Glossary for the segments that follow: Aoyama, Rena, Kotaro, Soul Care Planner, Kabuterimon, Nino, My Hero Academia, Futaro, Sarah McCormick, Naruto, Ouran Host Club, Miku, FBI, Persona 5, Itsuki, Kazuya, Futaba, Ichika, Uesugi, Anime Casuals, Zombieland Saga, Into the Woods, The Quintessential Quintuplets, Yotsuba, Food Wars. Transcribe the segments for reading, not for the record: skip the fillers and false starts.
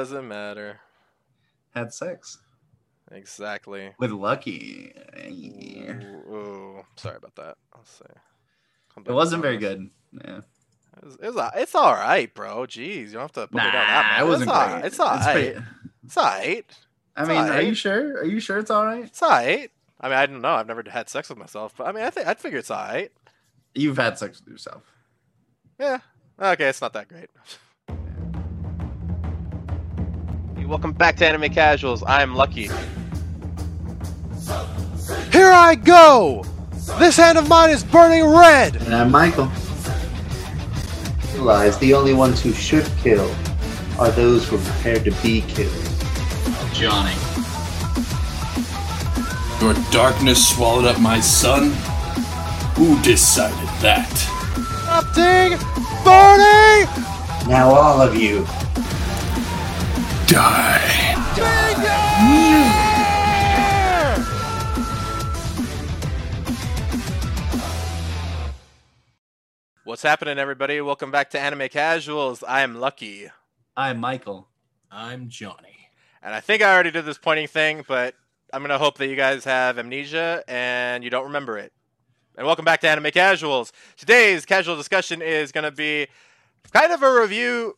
Doesn't matter. Had sex. Exactly. With Lucky. Ooh, sorry about that. I'll say. It wasn't very good. Yeah. It's all right, bro. Jeez, you don't have to put it down that much. It wasn't great. It's all right. It's all right. I mean, are you sure? Are you sure it's all right? It's all right. I mean, I don't know. I've never had sex with myself, but I mean, I'd figure it's all right. You've had sex with yourself. Yeah. Okay, it's not that great. Hey, welcome back to Anime Casuals. I'm Lucky. Here I go! This hand of mine is burning red! And I'm Michael. Realize the only ones who should kill are those who are prepared to be killed. Johnny. Your darkness swallowed up my son? Who decided that? Something burning! Now all of you die. Die. What's happening, everybody? Welcome back to Anime Casuals. I'm Lucky. I'm Michael. I'm Johnny. And I think I already did this pointing thing, but I'm going to hope that you guys have amnesia and you don't remember it. And welcome back to Anime Casuals. Today's casual discussion is going to be kind of a review.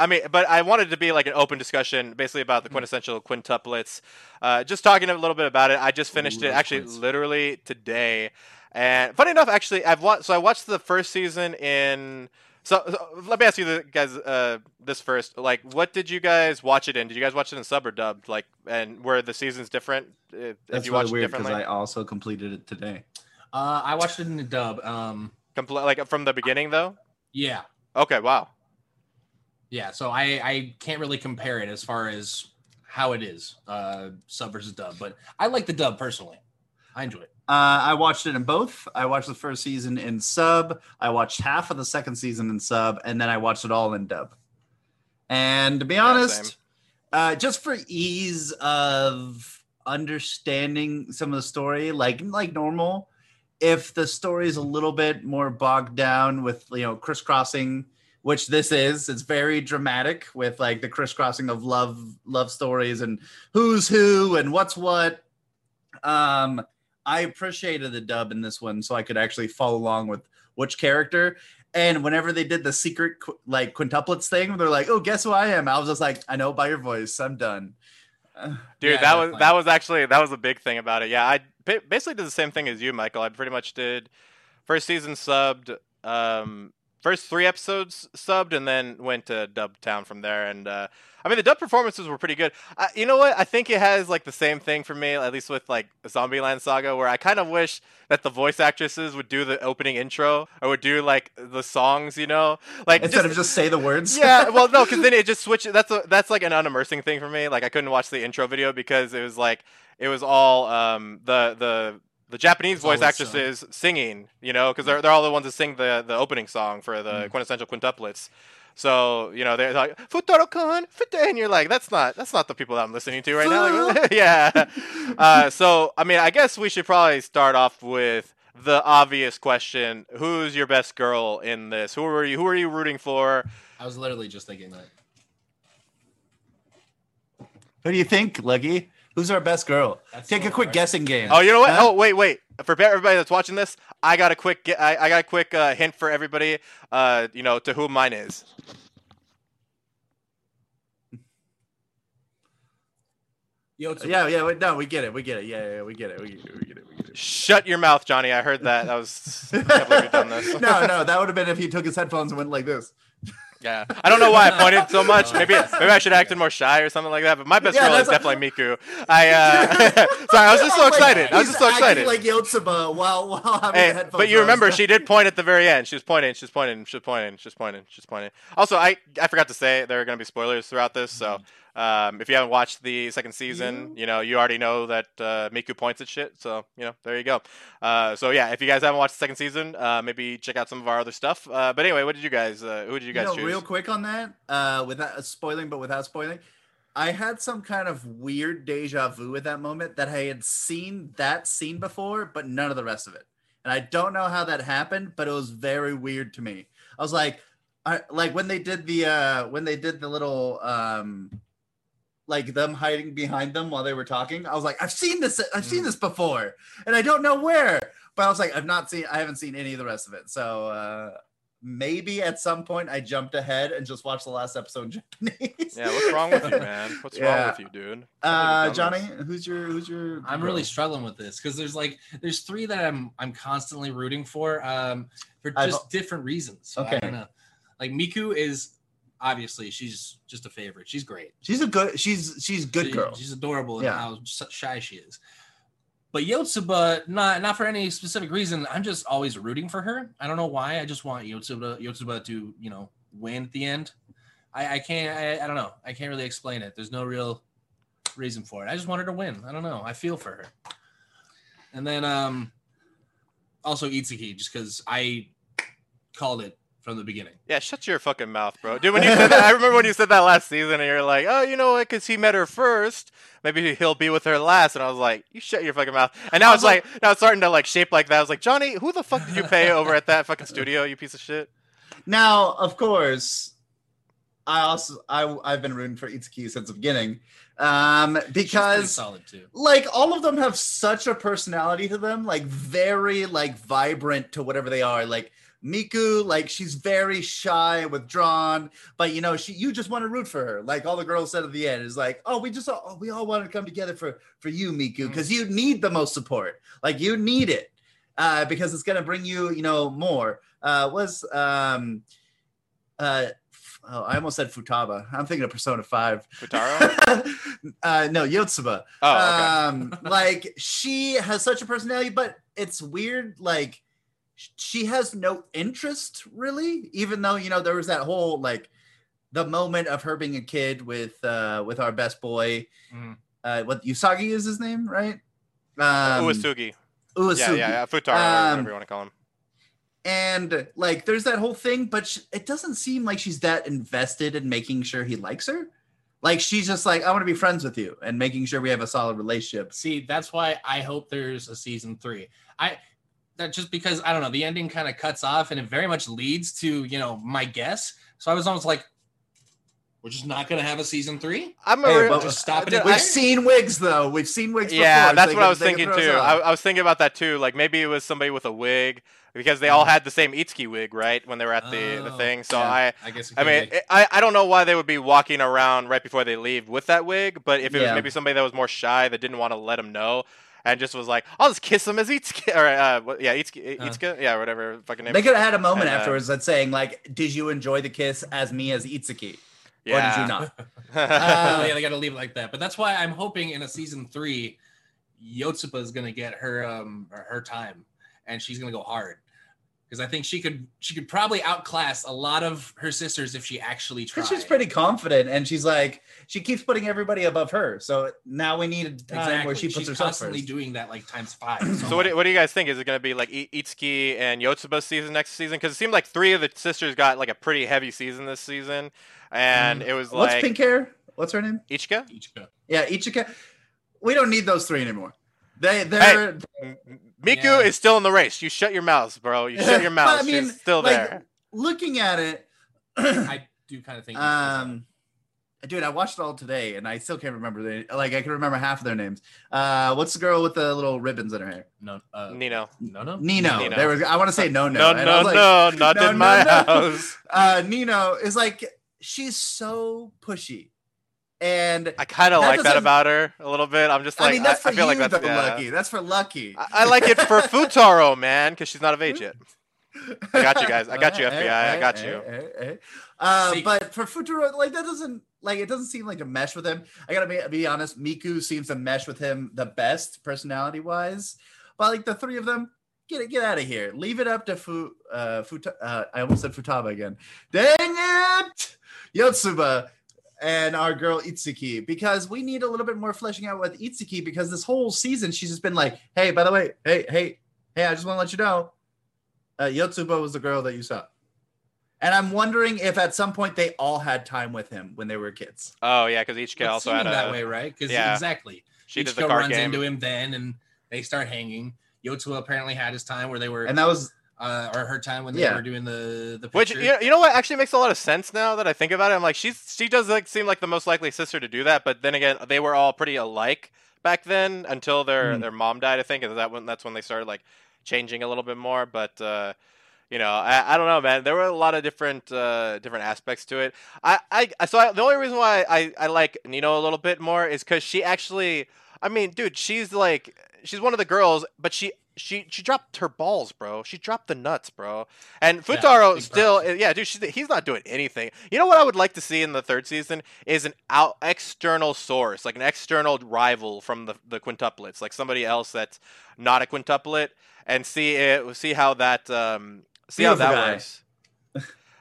I mean, but I wanted to be like an open discussion basically about the Quintessential Quintuplets. Just talking a little bit about it. I just finished it actually literally today. And funny enough, actually, I watched the first season in. So let me ask you guys this first. Like, what did you guys watch it in? Did you guys watch it in sub or dubbed? Like, and were the seasons different? That's you really weird because I also completed it today. I watched it in the dub. Like from the beginning though. Yeah. Okay. Wow. Yeah. So I can't really compare it as far as how it is sub versus dub, but I like the dub personally. I enjoy it. I watched it in both. I watched the first season in sub. I watched half of the second season in sub, and then I watched it all in dub. And to be honest, just for ease of understanding some of the story, like normal, if the story is a little bit more bogged down with, you know, crisscrossing, which this is, it's very dramatic with like the crisscrossing of love stories and who's who and what's what. I appreciated the dub in this one so I could actually follow along with which character. And whenever they did the secret like quintuplets thing, they're like, "Oh, guess who I am?" I was just like, "I know by your voice. I'm done." Dude, yeah, that was a big thing about it. Yeah, I basically did the same thing as you, Michael. I pretty much did first season subbed, first 3 episodes subbed, and then went to dub town from there. And I mean, the dub performances were pretty good. You know what? I think it has like the same thing for me, at least with like Zombieland Saga, where I kind of wish that the voice actresses would do the opening intro or would do like the songs, you know, like instead of just say the words. Yeah, well, no, because then it just switches. That's like an unimmersing thing for me. Like I couldn't watch the intro video because it was like it was all the Japanese voice actresses singing, you know, because they're all the ones that sing the opening song for the Quintessential Quintuplets. So, you know, they're like, "Futaro-kun, Futaro," and you're like, that's not the people that I'm listening to right now. Like, yeah. So, I mean, I guess we should probably start off with the obvious question. Who's your best girl in this? Who are you rooting for? I was literally just thinking that. Who do you think, Lucky? Who's our best girl? That's Take so a quick hard. Guessing game. Oh, you know what? Huh? Oh, wait. For everybody that's watching this, I got a quick hint for everybody, you know, to who mine is. Yotsuba. Yeah, wait, no, we get it. Yeah, we get it. Shut your mouth, Johnny. I heard that. I can't believe you've done this. No, that would have been if he took his headphones and went like this. Yeah, I don't know why I pointed so much. Maybe I should have acted more shy or something like that. But my best girl is definitely Miku. Sorry, I was just so excited. I was just so excited. Like Yotsuba while having the headphones. But you remember, she did point at the very end. She was pointing. Also, I forgot to say there are going to be spoilers throughout this. So if you haven't watched the second season, you know you already know that Miku points at shit. So you know there you go. So yeah, if you guys haven't watched the second season, maybe check out some of our other stuff. But anyway, who did you guys choose? Real quick on that, without spoiling, I had some kind of weird deja vu at that moment that I had seen that scene before, but none of the rest of it. And I don't know how that happened, but it was very weird to me. I was like, when they did the little like them hiding behind them while they were talking. I was like, I've seen this before, and I don't know where. But I was like, I haven't seen any of the rest of it. So maybe at some point I jumped ahead and just watched the last episode in Japanese. Yeah, what's wrong with you, man? What's wrong with you, dude? Johnny, who's your? I'm really struggling with this because there's three that I'm constantly rooting for just different reasons. So okay, I don't know. Like Miku is. Obviously, she's just a favorite. She's great. She's a good girl. She's adorable and how shy she is. But Yotsuba, not for any specific reason. I'm just always rooting for her. I don't know why. I just want Yotsuba to, win at the end. I don't know. I can't really explain it. There's no real reason for it. I just want her to win. I don't know. I feel for her. And then also Itsuki, just because I called it from the beginning. Yeah, shut your fucking mouth, bro. Dude, when you said that, I remember when you said that last season, and you're like, oh, you know what, because he met her first, maybe he'll be with her last, and I was like, you shut your fucking mouth. And now now it's starting to, shape like that. I was like, Johnny, who the fuck did you pay over at that fucking studio, you piece of shit? Now, of course, I've been rooting for Itsuki since the beginning, because solid too. All of them have such a personality to them, very vibrant to whatever they are, Miku, she's very shy, withdrawn, but you just want to root for her. All the girls said at the end is we all want to come together for you, Miku, because you need the most support. You need it because it's gonna bring you, more. I almost said Futaba. I'm thinking of Persona 5. Futaro? No, Yotsuba. Oh, okay. She has such a personality, but it's weird. She has no interest, really, even though, there was that whole, the moment of her being a kid with our best boy. What Usagi is his name, right? Uesugi. Yeah, Futaro, whatever you want to call him. And, there's that whole thing, but it doesn't seem like she's that invested in making sure he likes her. She's just I want to be friends with you and making sure we have a solid relationship. See, that's why I hope there's a season 3. That just because, I don't know, the ending kind of cuts off and it very much leads to, my guess. So I was almost like, we're just not going to have a season 3. We've seen wigs, though. We've seen wigs before. Yeah, that's what I was thinking, too. I was thinking about that, too. Maybe it was somebody with a wig because they all had the same Itsuki wig, right, when they were at the thing. So yeah, I guess I don't know why they would be walking around right before they leave with that wig. But if it was maybe somebody that was more shy that didn't want to let them know, and just was like, I'll just kiss him as Itsuki. Or, Itsuka? Yeah, whatever fucking name. They could have had a moment afterwards that's saying, did you enjoy the kiss as me as Itsuki? Yeah. Or did you not? Yeah, they got to leave it like that. But that's why I'm hoping in a season 3, Yotsuba is going to get her time. And she's going to go hard. Because I think she could probably outclass a lot of her sisters if she actually tried. She's pretty confident, and she keeps putting everybody above her. So now we need a time where she puts herself first. She's constantly doing that, times 5. So what do you guys think? Is it going to be Itsuki and Yotsuba season next season? Because it seemed like 3 of the sisters got a pretty heavy season this season, and it was what's pink hair? What's her name? Ichika. Yeah, Ichika. We don't need those 3 anymore. Miku is still in the race. You shut your mouth, bro. You shut your mouth. She's still there. Looking at it, I do kind of think. Dude, I watched it all today, and I still can't remember. I can remember half of their names. What's the girl with the little ribbons in her hair? No, Nino. Nino. There was. I want to say no. Not in my house. Nino is she's so pushy. And I kind of like that about her a little bit. I'm just that's for I feel you, like that's though, yeah. Lucky. That's for Lucky. I like it for Futaro, man, because she's not of age yet. I got you guys. I got you, FBI. I got you. But for Futaro, that doesn't it doesn't seem to mesh with him. I gotta be honest. Miku seems to mesh with him the best, personality wise. But the 3 of them, get out of here. Leave it up to I almost said Futaba again. Dang it, Yotsuba. And our girl Itsuki, because we need a little bit more fleshing out with Itsuki, because this whole season she's just been hey, by the way, hey, I just want to let you know, Yotsuba was the girl that you saw. And I'm wondering if at some point they all had time with him when they were kids. Oh yeah, because Ichika also had that way, right? Because exactly, she did the card game. Runs into him then, and they start hanging. Yotsuba apparently had his time where they were, and that was or her time when they were doing the picture. Which, you know what, actually makes a lot of sense now that I think about it. I'm like, she does like seem like the most likely sister to do that, but then again, they were all pretty alike back then until their mom died, I think, and that's when they started like changing a little bit more. But you know, I don't know, man. There were a lot of different aspects to it. The only reason why I like Nino a little bit more is because she actually, I mean, dude, she's one of the girls, but she dropped her balls, bro. She dropped the nuts, bro. And Futaro dude, he's not doing anything. You know what I would like to see in the third season is an external source, like an external rival from the quintuplets, like somebody else that's not a quintuplet, and see how that works.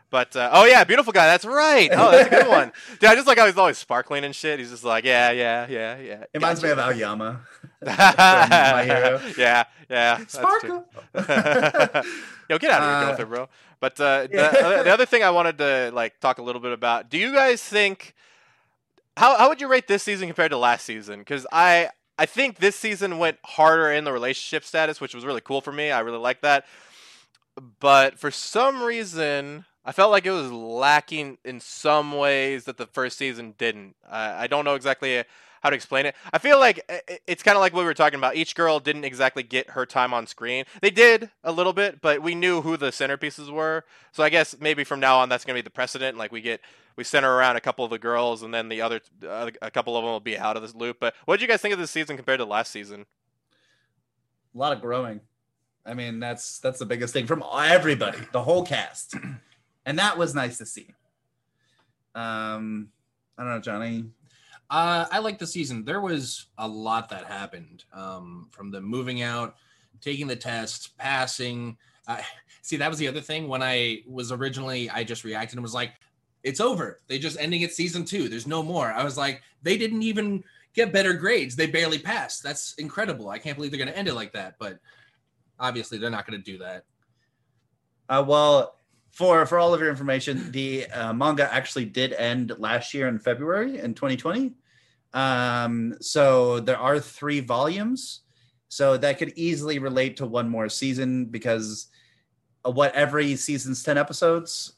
But oh yeah, beautiful guy. That's right. Oh, that's a good one. Dude, I just like how he's always sparkling and shit. He's just like, yeah. It reminds me of Aoyama. My Hero. Yeah. Sparkle. Yo, get out of here with it, bro. But the other thing I wanted to like talk a little bit about. Do you guys think how would you rate this season compared to last season? Because I think this season went harder in the relationship status, which was really cool for me. I really like that. But for some reason, I felt like it was lacking in some ways that the first season didn't. I don't know exactly how to explain it. I feel like it's kind of like what we were talking about. Each girl didn't exactly get her time on screen. They did a little bit, but we knew who the centerpieces were. So I guess maybe from now on, that's going to be the precedent. Like we center around a couple of the girls, and then the other a couple of them will be out of this loop. But what did you guys think of this season compared to last season? A lot of growing. I mean, that's the biggest thing from everybody, the whole cast. And that was nice to see. I don't know, Johnny. I like the season. There was a lot that happened from the moving out, taking the tests, passing. See, that was the other thing. When I was originally, I just reacted and was like, it's over. They just ending it season 2. There's no more. I was like, they didn't even get better grades. They barely passed. That's incredible. I can't believe they're going to end it like that. But obviously, they're not going to do that. Well, for all of your information, the manga actually did end last year in February in 2020. So there are 3 volumes. So that could easily relate to one more season because every season's 10 episodes.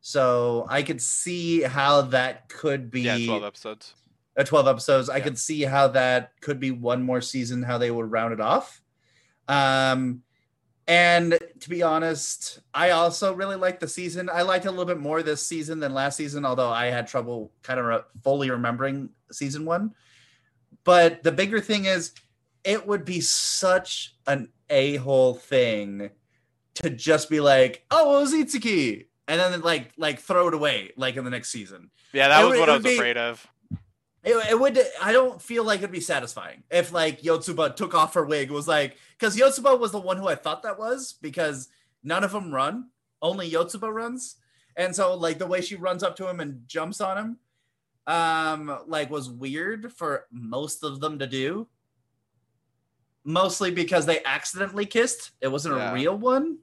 So I could see how that could be... Yeah, 12 episodes. 12 episodes. Yeah. I could see how that could be one more season, how they would round it off. And to be honest, I also really liked the season. I liked it a little bit more this season than last season, although I had trouble kind of fully remembering season 1. But the bigger thing is it would be such an a-hole thing to just be like, oh, it was Itsuki. And then like throw it away like in the next season. Yeah, that was what I was afraid of. It would. I don't feel like it'd be satisfying if like Yotsuba took off her wig. Was like, because Yotsuba was the one who I thought that was, because none of them run, only Yotsuba runs, and so like the way she runs up to him and jumps on him, like was weird for most of them to do. Mostly because they accidentally kissed. It wasn't a real one.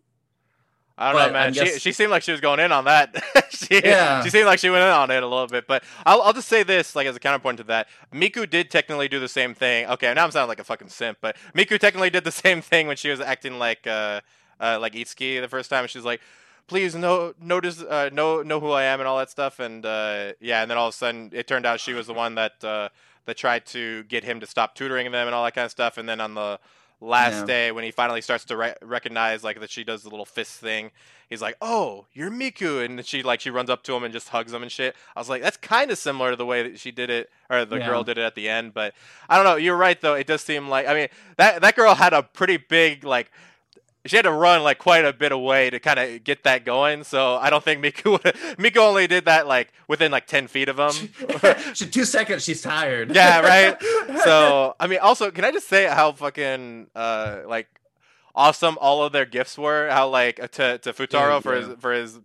I don't know, man. She seemed like she was going in on that. She seemed like she went in on it a little bit. But I'll just say this, like as a counterpoint to that, Miku did technically do the same thing. Okay, now I'm sounding like a fucking simp, but Miku technically did the same thing when she was acting like Itsuki the first time. She's like, "Please, know who I am," and all that stuff. And and then all of a sudden, it turned out she was the one that tried to get him to stop tutoring them and all that kind of stuff. And then on the last day, when he finally starts to recognize like that she does the little fist thing, he's like, "Oh, you're Miku," and she runs up to him and just hugs him and shit. I was like, that's kind of similar to the way that she did it, or the girl did it at the end. But I don't know. You're right though. It does seem like, I mean, that girl had a pretty big like. She had to run like quite a bit away to kind of get that going, so I don't think Miku only did that like within like 10 feet of him. She 2 seconds, she's tired. Yeah, right. So I mean, also, can I just say how fucking like awesome all of their gifts were? How like to Futaro for his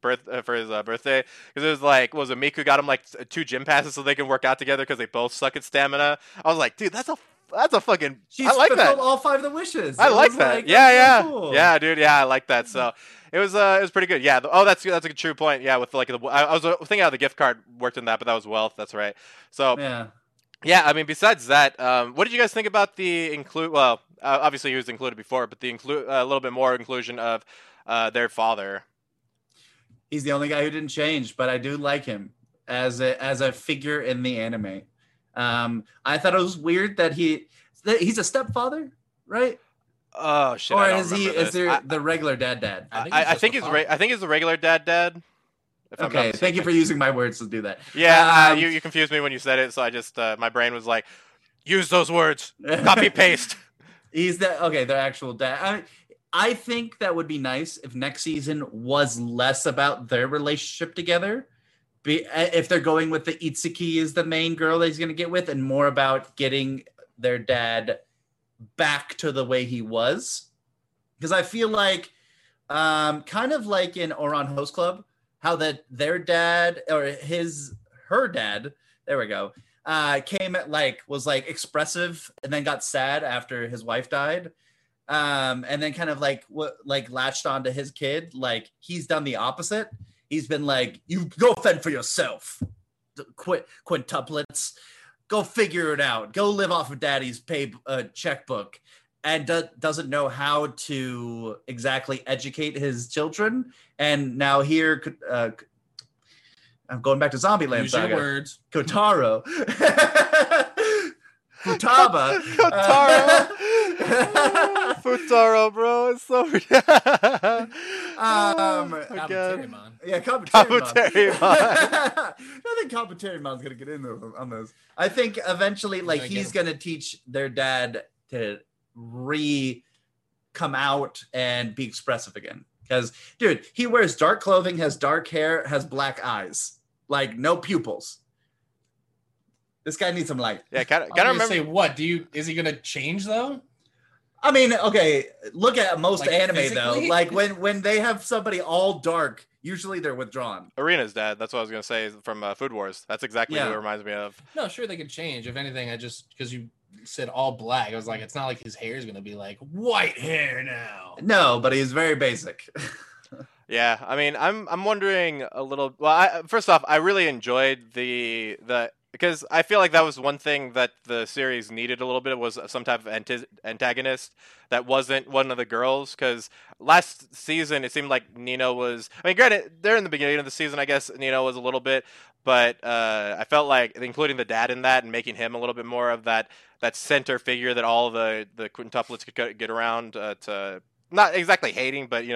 birthday, because it was like, what was it, Miku got him like 2 gym passes so they can work out together because they both suck at stamina. I was like, dude, that's a fucking... I like that. All 5 of the wishes. I like that. Like, yeah. So cool. Yeah, dude. Yeah, I like that. So it was pretty good. Yeah. That's a true point. Yeah, with like I was thinking how the gift card worked in that, but that was wealth. That's right. So yeah. I mean, besides that, what did you guys think about the include? Well, obviously he was included before, but the a little bit more inclusion of their father. He's the only guy who didn't change, but I do like him as a figure in the anime. I thought it was weird that he's a stepfather, right? Oh shit! Or is there the regular dad? I think he's the regular dad. Okay, thank you for using my words to do that. Yeah, you confused me when you said it, so I just my brain was like, use those words, copy paste. He's the okay, their actual dad. I think that would be nice if next season was less about their relationship together. If they're going with the Itsuki is the main girl that he's going to get with, and more about getting their dad back to the way he was. Because I feel like, kind of like in Ouran Host Club, how that their dad or her dad, there we go, came at was expressive and then got sad after his wife died. And then kind of latched onto his kid. Like he's done the opposite. He's been like, you go fend for yourself. Quit quintuplets. Go figure it out. Go live off of daddy's pay checkbook, and doesn't know how to exactly educate his children. And now here, I'm going back to Zombieland Saga. Words. Kotaro. Futaba. Futaro, bro, it's so weird. Kabuterimon. Yeah, Kabuterimon. I think Kabuterimon's gonna get in on those. I think eventually, he's gonna teach their dad to come out and be expressive again. Because, dude, he wears dark clothing, has dark hair, has black eyes, no pupils. This guy needs some light. Yeah, gotta remember. Say what? Is he gonna change though? I mean, okay. Look at most anime physically? Though. When they have somebody all dark, usually they're withdrawn. Arena's dad. That's what I was gonna say from Food Wars. That's exactly what it reminds me of. No, sure they could change. If anything, because you said all black, I was like, it's not like his hair is gonna be white hair now. No, but he's very basic. Yeah, I mean, I'm wondering a little. Well, first off, I really enjoyed the. Because I feel like that was one thing that the series needed a little bit, was some type of antagonist that wasn't one of the girls. Because last season, it seemed like Nino was... I mean, granted, they're in the beginning of the season, I guess Nino was a little bit. But I felt like including the dad in that and making him a little bit more of that center figure that all the quintuplets could get around to... Not exactly hating, but,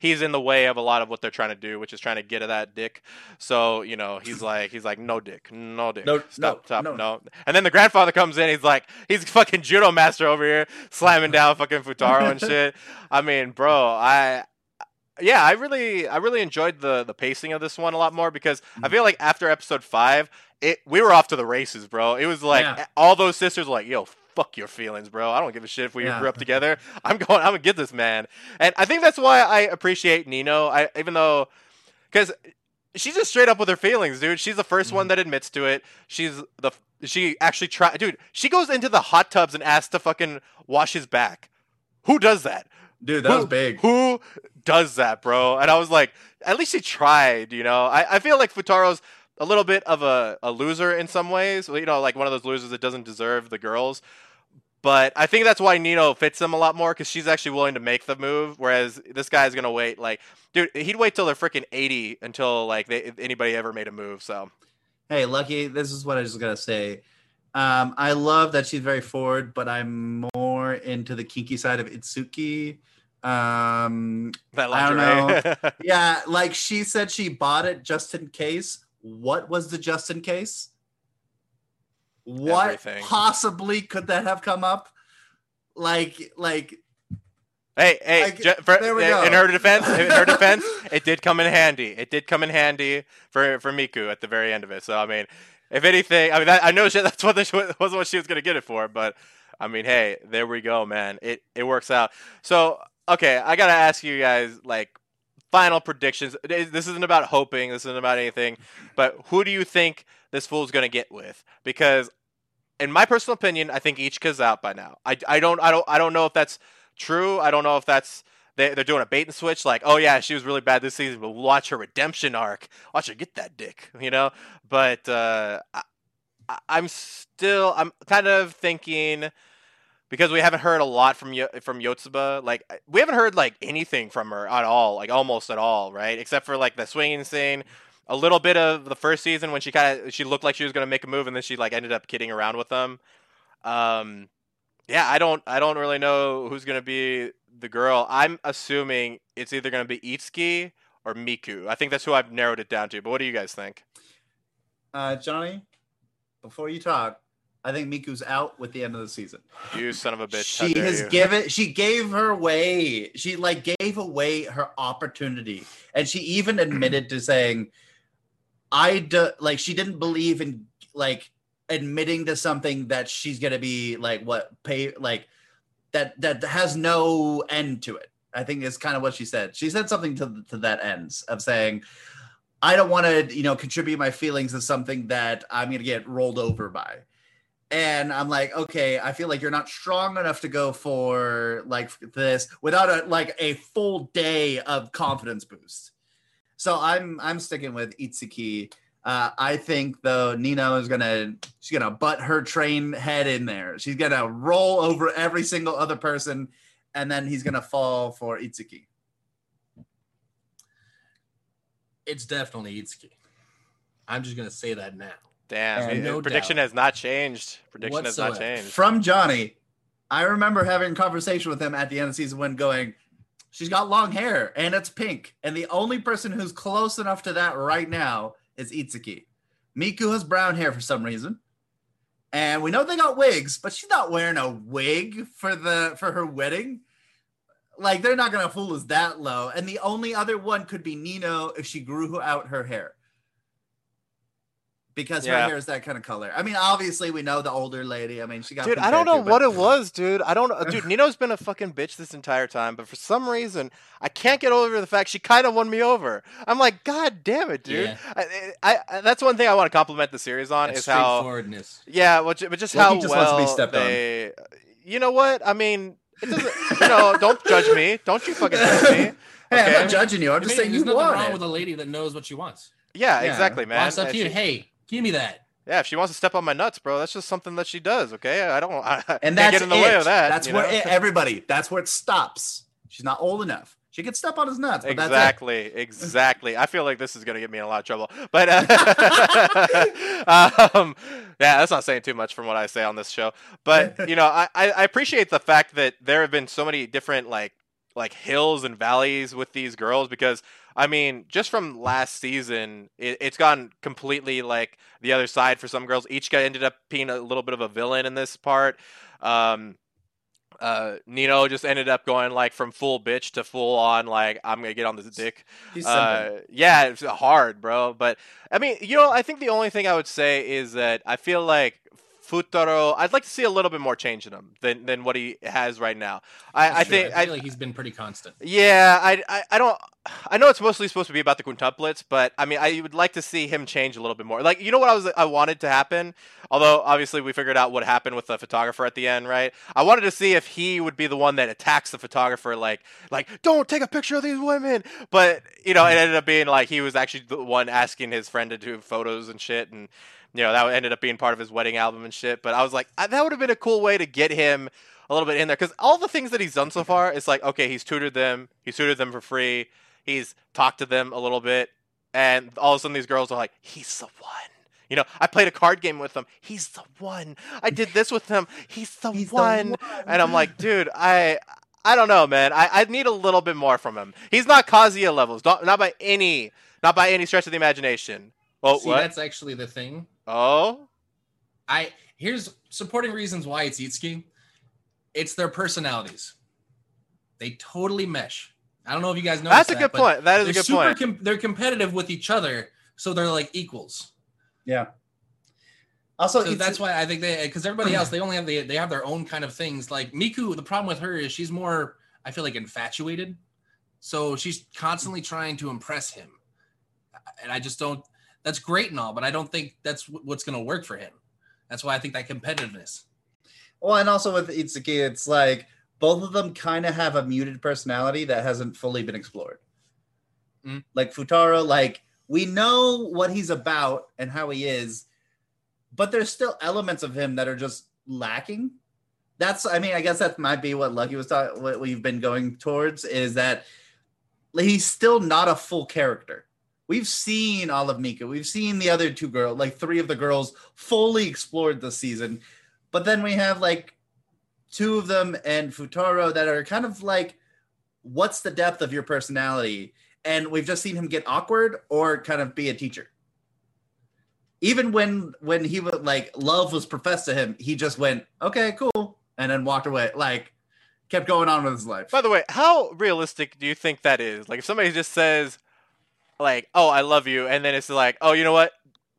he's in the way of a lot of what they're trying to do, which is trying to get at that dick. So, he's like, no dick. No. And then the grandfather comes in. He's like, he's fucking judo master over here, slamming down fucking Futaro and shit. I mean, bro, I really enjoyed the pacing of this one a lot more, because I feel like after episode 5, we were off to the races, bro. It was all those sisters were like, yo, fuck your feelings, bro. I don't give a shit if we grew up together. I'm going to get this man. And I think that's why I appreciate Nino. Because she's just straight up with her feelings, dude. She's the first one that admits to it. She actually tried. Dude, she goes into the hot tubs and asks to fucking wash his back. Who does that? Dude, that was big. Who does that, bro? And I was like, at least she tried, I feel like Futaro's a little bit of a loser in some ways, one of those losers that doesn't deserve the girls. But I think that's why Nino fits them a lot more, because she's actually willing to make the move, whereas this guy's gonna wait. He'd wait till they're freaking 80 until if anybody ever made a move. So, hey, Lucky, this is what I just gotta say. I love that she's very forward, but I'm more into the kinky side of Itsuki. I don't know. Yeah, she said she bought it just in case. What was the just in case? What Everything. Possibly could that have come up? Hey! In her defense, it did come in handy. It did come in handy for Miku at the very end of it. So I mean, if anything, I know that's what she was gonna get it for. But I mean, hey, there we go, man. It works out. So okay, I gotta ask you guys, final predictions. This isn't about hoping. This isn't about anything. But who do you think this fool's going to get with? Because, in my personal opinion, I think Ichika's out by now. I don't know if that's true. I don't know if that's they're doing a bait and switch. Oh yeah, she was really bad this season, but watch her redemption arc. Watch her get that dick. But I'm kind of thinking because we haven't heard a lot from Yotsuba. Like, we haven't heard like anything from her at all, like almost at all, right? Except for like the swinging scene, a little bit of the first season when she looked like she was gonna make a move, and then she like ended up kidding around with them. Yeah, I don't really know who's gonna be the girl. I'm assuming it's either gonna be Itsuki or Miku. I think that's who I've narrowed it down to. But what do you guys think? Johnny, before you talk, I think Miku's out with the end of the season. You son of a bitch! She gave her way. She like gave away her opportunity, and she even admitted to saying, she didn't believe in like admitting to something that she's gonna be like that has no end to it. I think is kind of what she said. She said something to that ends of saying, I don't want to, contribute my feelings to something that I'm going to get rolled over by. And I'm like, okay, I feel like you're not strong enough to go for like this without a full day of confidence boost. So I'm sticking with Itsuki. I think though Nino is she's gonna butt her train head in there. She's gonna roll over every single other person, and then he's gonna fall for Itsuki. It's definitely Itsuki. I'm just gonna say that now. Damn, no prediction doubt. Has not changed. Prediction whatsoever. Has not changed. From Johnny, I remember having a conversation with him at the end of season one, going, "She's got long hair and it's pink, and the only person who's close enough to that right now is Itsuki. Miku has brown hair for some reason, and we know they got wigs, but she's not wearing a wig for her wedding." Like, they're not going to fool us that low. And the only other one could be Nino if she grew out her hair. Because her hair is that kind of color. I mean, obviously, we know the older lady. I mean, she got... Dude, I don't know what it was, dude. Dude, Nino's been a fucking bitch this entire time. But for some reason, I can't get over the fact she kind of won me over. I'm like, God damn it, dude. Yeah. I that's one thing I want to compliment the series on is how... straightforwardness. Yeah, but just how just well wants to be stepped they... on. You know what? I mean... It doesn't, don't judge me. Don't you fucking judge me. Okay? Hey, I'm not judging you. I'm just saying you want it. There's nothing wrong with a lady that knows what she wants. Yeah, exactly, man. It's up to you. Hey, give me that. Yeah, if she wants to step on my nuts, bro, that's just something that she does, okay? I and that's can't get in the way of that. That's where that's where it stops. She's not old enough. She could step on his nuts. But exactly. I feel like this is going to get me in a lot of trouble. But that's not saying too much from what I say on this show. But, I appreciate the fact that there have been so many different, like hills and valleys with these girls because, I mean, just from last season, it's gone completely, like, the other side for some girls. Ichika ended up being a little bit of a villain in this part. Nino just ended up going like from full bitch to full on like I'm gonna get on this dick. Yeah, it's hard, bro. But I mean, I think the only thing I would say is that I feel like Futaro, I'd like to see a little bit more change in him than what he has right now. I feel like he's been pretty constant. Yeah, I know it's mostly supposed to be about the quintuplets, but I mean, I would like to see him change a little bit more. Like, what I wanted to happen, although obviously we figured out what happened with the photographer at the end, right? I wanted to see if he would be the one that attacks the photographer, like don't take a picture of these women. But it ended up being like he was actually the one asking his friend to do photos and shit, and that ended up being part of his wedding album and shit. But I was like, that would have been a cool way to get him a little bit in there, because all the things that he's done so far, it's like, okay, he's tutored them for free. He's talked to them a little bit, and all of a sudden these girls are like, he's the one. I played a card game with him. He's the one. I did this with him. He's the one. And I'm like, dude, I don't know, man. I need a little bit more from him. He's not Kazuya levels. Not by any stretch of the imagination. Oh, see, what? That's actually the thing. Oh? Here's supporting reasons why it's Itsuki. It's their personalities. They totally mesh. I don't know if you guys know. That's a good point. That is a good point. They're competitive with each other, so they're like equals. Yeah. Also, so that's why I think because everybody else, they have their own kind of things. Like Miku, the problem with her is she's more, I feel like, infatuated. So she's constantly trying to impress him, and I just don't. That's great and all, but I don't think that's what's going to work for him. That's why I think that competitiveness. Well, and also with Itsuki, it's like, both of them kind of have a muted personality that hasn't fully been explored. Mm. Like Futaro, we know what he's about and how he is, but there's still elements of him that are just lacking that's, I mean, I guess that might be what Lucky was talking, what we've been going towards, is that he's still not a full character. We've seen all of Miku. We've seen the other two girls, like three of the girls fully explored this season. But then we have like two of them and Futaro that are kind of like, what's the depth of your personality? And we've just seen him get awkward or kind of be a teacher. Even when he would, like, love was professed to him, he just went, okay, cool, and then walked away. Like, kept going on with his life. By the way, how realistic do you think that is? Like, if somebody just says, like, oh, I love you, and then it's like, oh, you know what?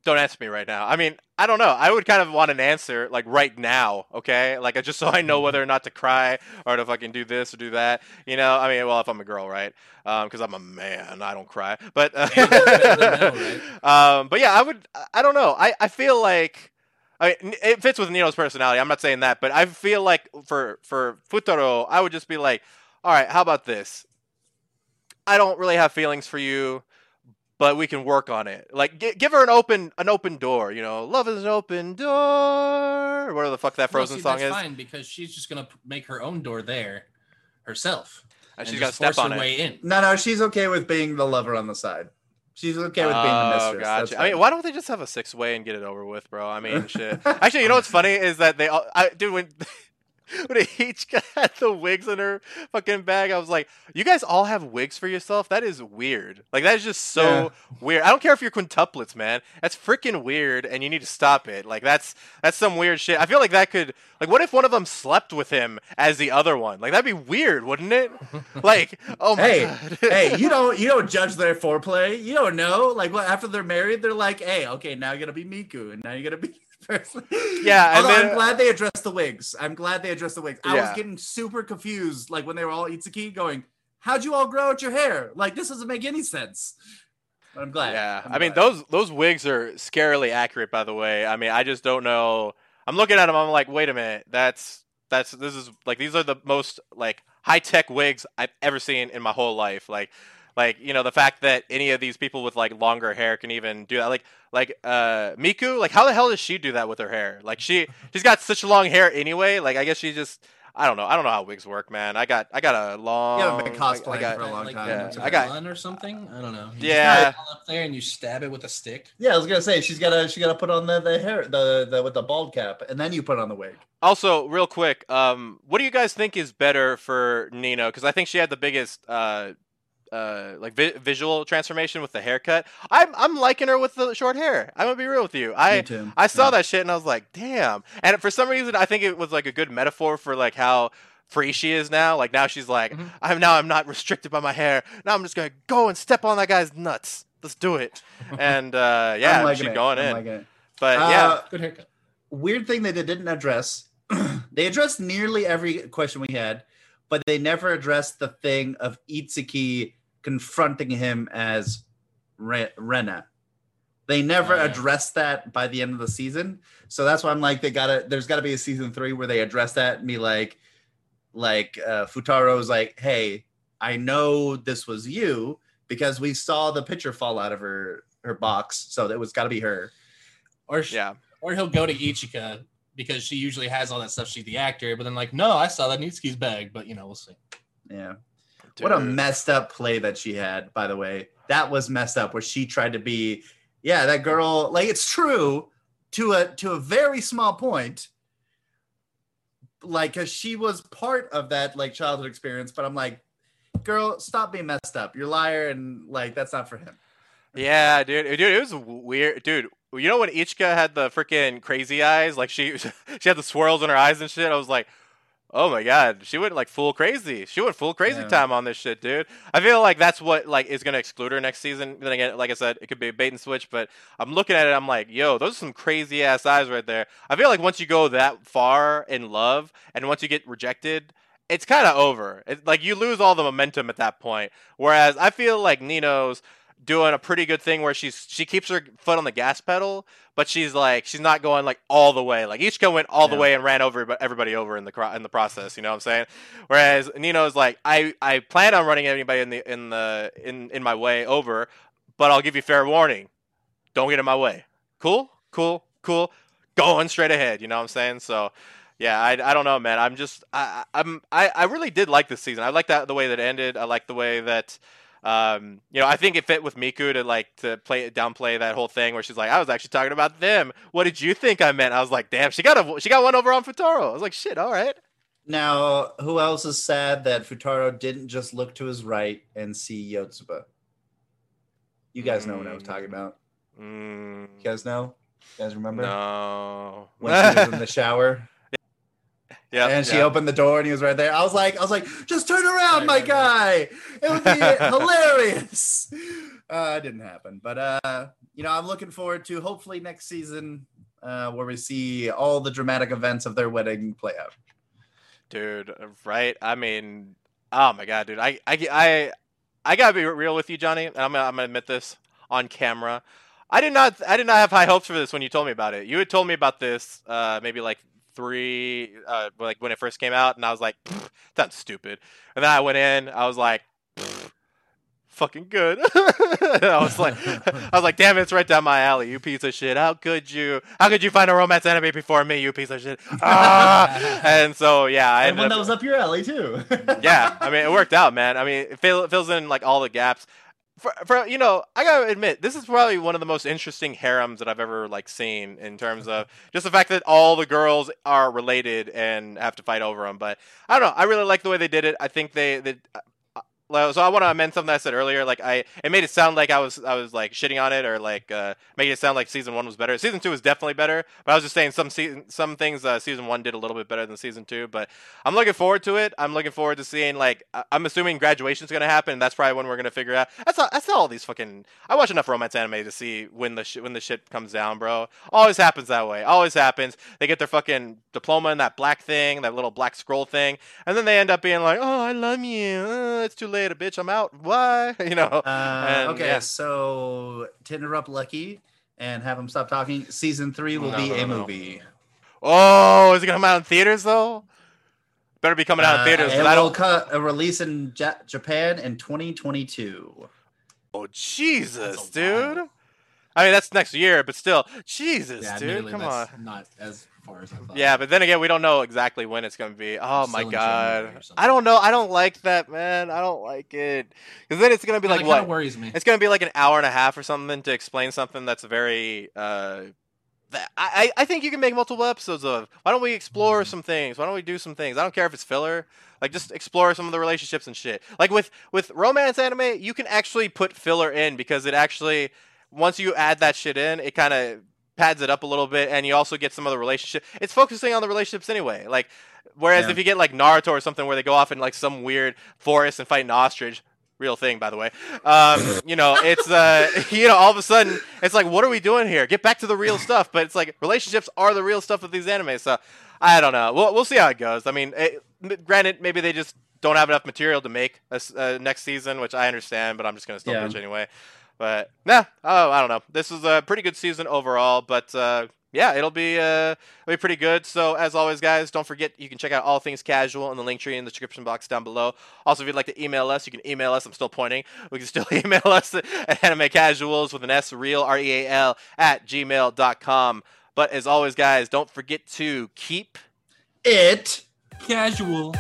Don't answer me right now. I mean, I don't know. I would kind of want an answer, like, right now, okay? Like, just so I know whether or not to cry or to fucking do this or do that. You know? I mean, well, if I'm a girl, right? Because I'm a man. I don't cry. But, but yeah, I would... I don't know. I feel like... I mean, it fits with Nino's personality. I'm not saying that. But I feel like for Futaro, I would just be like, all right, how about this? I don't really have feelings for you, but we can work on it. Like, give her an open door, you know. Love is an open door. Whatever the fuck that Frozen song is. That's fine, because she's just going to make her own door there herself. And she's got to step on it. Way in. No, she's okay with being the lover on the side. She's okay with being the mistress. Gotcha. I mean, why don't they just have a 6-way and get it over with, bro? I mean, shit. Actually, you know what's funny is that they all... When Ichika had the wigs in her fucking bag, I was like, you guys all have wigs for yourself? That is weird. Like, that is just so weird. I don't care if you're quintuplets, man. That's freaking weird, and you need to stop it. Like, that's some weird shit. I feel like that could... Like, what if one of them slept with him as the other one? Like, that'd be weird, wouldn't it? Like, oh, my God. Hey, you don't judge their foreplay. You don't know. Like, what, after they're married, they're like, hey, okay, now you're going to be Miku, and now you're going to be... Person. Yeah, although I'm glad they addressed the wigs. I was getting super confused, like when they were all Itsuki, going, "How'd you all grow out your hair? Like this doesn't make any sense." But I'm glad. Yeah, I mean those wigs are scarily accurate, by the way. I mean, I just don't know. I'm looking at them. I'm like, wait a minute. This is like these are the most like high tech wigs I've ever seen in my whole life. Like, you know, the fact that any of these people with, like, longer hair can even do that. Like Miku, like, how the hell does she do that with her hair? Like, she's got such long hair anyway. Like, I guess she just, I don't know. I don't know how wigs work, man. I got a long... You haven't been cosplaying for a long time. Yeah. I got one or something? I don't know. You just put it all up there and you stab it with a stick. Yeah, I was going to say, she's got to put on the hair, the with the bald cap, and then you put on the wig. Also, real quick, what do you guys think is better for Nino? Because I think she had the biggest... visual transformation with the haircut. I'm liking her with the short hair. I'm gonna be real with you. I saw that shit and I was like, damn. And for some reason, I think it was like a good metaphor for like how free she is now. Like now she's like, I'm not restricted by my hair. Now I'm just gonna go and step on that guy's nuts. Let's do it. And she's going in. But yeah, good haircut. Weird thing that they didn't address. They addressed nearly every question we had, but they never addressed the thing of Itsuki confronting him as Rena. They never addressed that by the end of the season. So that's why I'm like, there's gotta be a season 3 where they address that and be like Futaro's like, hey, I know this was you because we saw the picture fall out of her box. So that was gotta be her. Or he'll go to Ichika because she usually has all that stuff. She's the actor, but then like, no, I saw that in Itsuki's bag, but you know, we'll see. Yeah. Dude. What a messed up play that she had, by the way. That was messed up, where she tried to be, that girl, like, it's true to a very small point. Like, because she was part of that, like, childhood experience, but I'm like, girl, stop being messed up. You're a liar, and, like, that's not for him. Yeah, dude. It was weird. Dude, you know when Ichika had the freaking crazy eyes? Like, she had the swirls in her eyes and shit? I was like... Oh my God, she went like full crazy. She went full crazy time on this shit, dude. I feel like that's what like is gonna exclude her next season. Then again, like I said, it could be a bait and switch. But I'm looking at it, I'm like, yo, those are some crazy ass eyes right there. I feel like once you go that far in love, and once you get rejected, it's kind of over. It's like you lose all the momentum at that point. Whereas I feel like Nino's doing a pretty good thing where she keeps her foot on the gas pedal, but she's not going like all the way. Like Ichika went all the way and ran over everybody over in the process. You know what I'm saying? Whereas Nino's like, I plan on running anybody in my way over, but I'll give you fair warning. Don't get in my way. Cool. Going straight ahead. You know what I'm saying? So Yeah, I don't know, man. I'm just I really did like this season. I like that the way that it ended. I like the way that you know, I think it fit with Miku to like to downplay that whole thing where she's like, I was actually talking about them. What did you think I meant? I was like, damn, she got one over on Futaro. I was like, shit, all right. Now, who else is sad that Futaro didn't just look to his right and see Yotsuba? You guys know what I was talking about. You guys know? You guys remember? No. When she was in the shower. Yeah. And she opened the door and he was right there. I was like, just turn around, my guy. It would be hilarious. It didn't happen. But, you know, I'm looking forward to hopefully next season where we see all the dramatic events of their wedding play out. Dude, right? I mean, oh my God, dude. I gotta be real with you, Johnny. And I'm gonna admit this on camera. I did not have high hopes for this when you told me about it. You had told me about this maybe like like when it first came out, and I was like, that's stupid. And then I went in, I was like, fucking good. I was like, damn, it's right down my alley. You piece of shit. How could you find a romance anime before me? You piece of shit. And so yeah, and one that was up your alley too. Yeah, I mean, it worked out, man. I mean, it fills in like all the gaps. For you know, I gotta admit, this is probably one of the most interesting harems that I've ever like seen in terms of just the fact that all the girls are related and have to fight over them. But I don't know. I really like the way they did it. I think they so I want to amend something I said earlier. Like it made it sound like I was like shitting on it or like making it sound like season one was better. Season two was definitely better, but I was just saying some things season one did a little bit better than season two. But I'm looking forward to it. I'm looking forward to seeing like I'm assuming graduation's gonna happen. And that's probably when we're gonna figure out. That's not all these fucking. I watch enough romance anime to see when the shit comes down, bro. Always happens that way. Always happens. They get their fucking diploma and that black thing, that little black scroll thing, and then they end up being like, oh, I love you. It's too late. Bitch, I'm out. Why? You know. So to interrupt Lucky and have him stop talking, season 3 will be a movie. Oh, is it gonna come out in theaters though? Better be coming out in theaters. It'll release in Japan in 2022. Oh Jesus, dude! Wild. I mean, that's next year, but still, Jesus, yeah, dude, come on. Not as far as I thought. Yeah, but then again, we don't know exactly when it's gonna be. Oh my God, I don't know. I don't like that, man. I don't like it because then it's gonna be like what? That worries me. It's gonna be like an hour and a half or something to explain something that's very. I think you can make multiple episodes of. Why don't we explore some things? Why don't we do some things? I don't care if it's filler. Like, just explore some of the relationships and shit. Like with romance anime, you can actually put filler in because it actually. Once you add that shit in, it kind of pads it up a little bit, and you also get some of the relationship. It's focusing on the relationships anyway. Like, whereas if you get like Naruto or something where they go off in like some weird forest and fight an ostrich, real thing by the way. You know, it's you know, all of a sudden it's like, what are we doing here? Get back to the real stuff. But it's like relationships are the real stuff with these animes. So I don't know. We'll see how it goes. I mean, granted, maybe they just don't have enough material to make a next season, which I understand. But I'm just gonna still bitch anyway. But, I don't know. This was a pretty good season overall, but, it'll be pretty good. So, as always, guys, don't forget, you can check out All Things Casual in the link tree in the description box down below. Also, if you'd like to email us, you can email us. I'm still pointing. We can still email us at animecasuals with an S, real, R-E-A-L, @gmail.com. But, as always, guys, don't forget to keep it casual.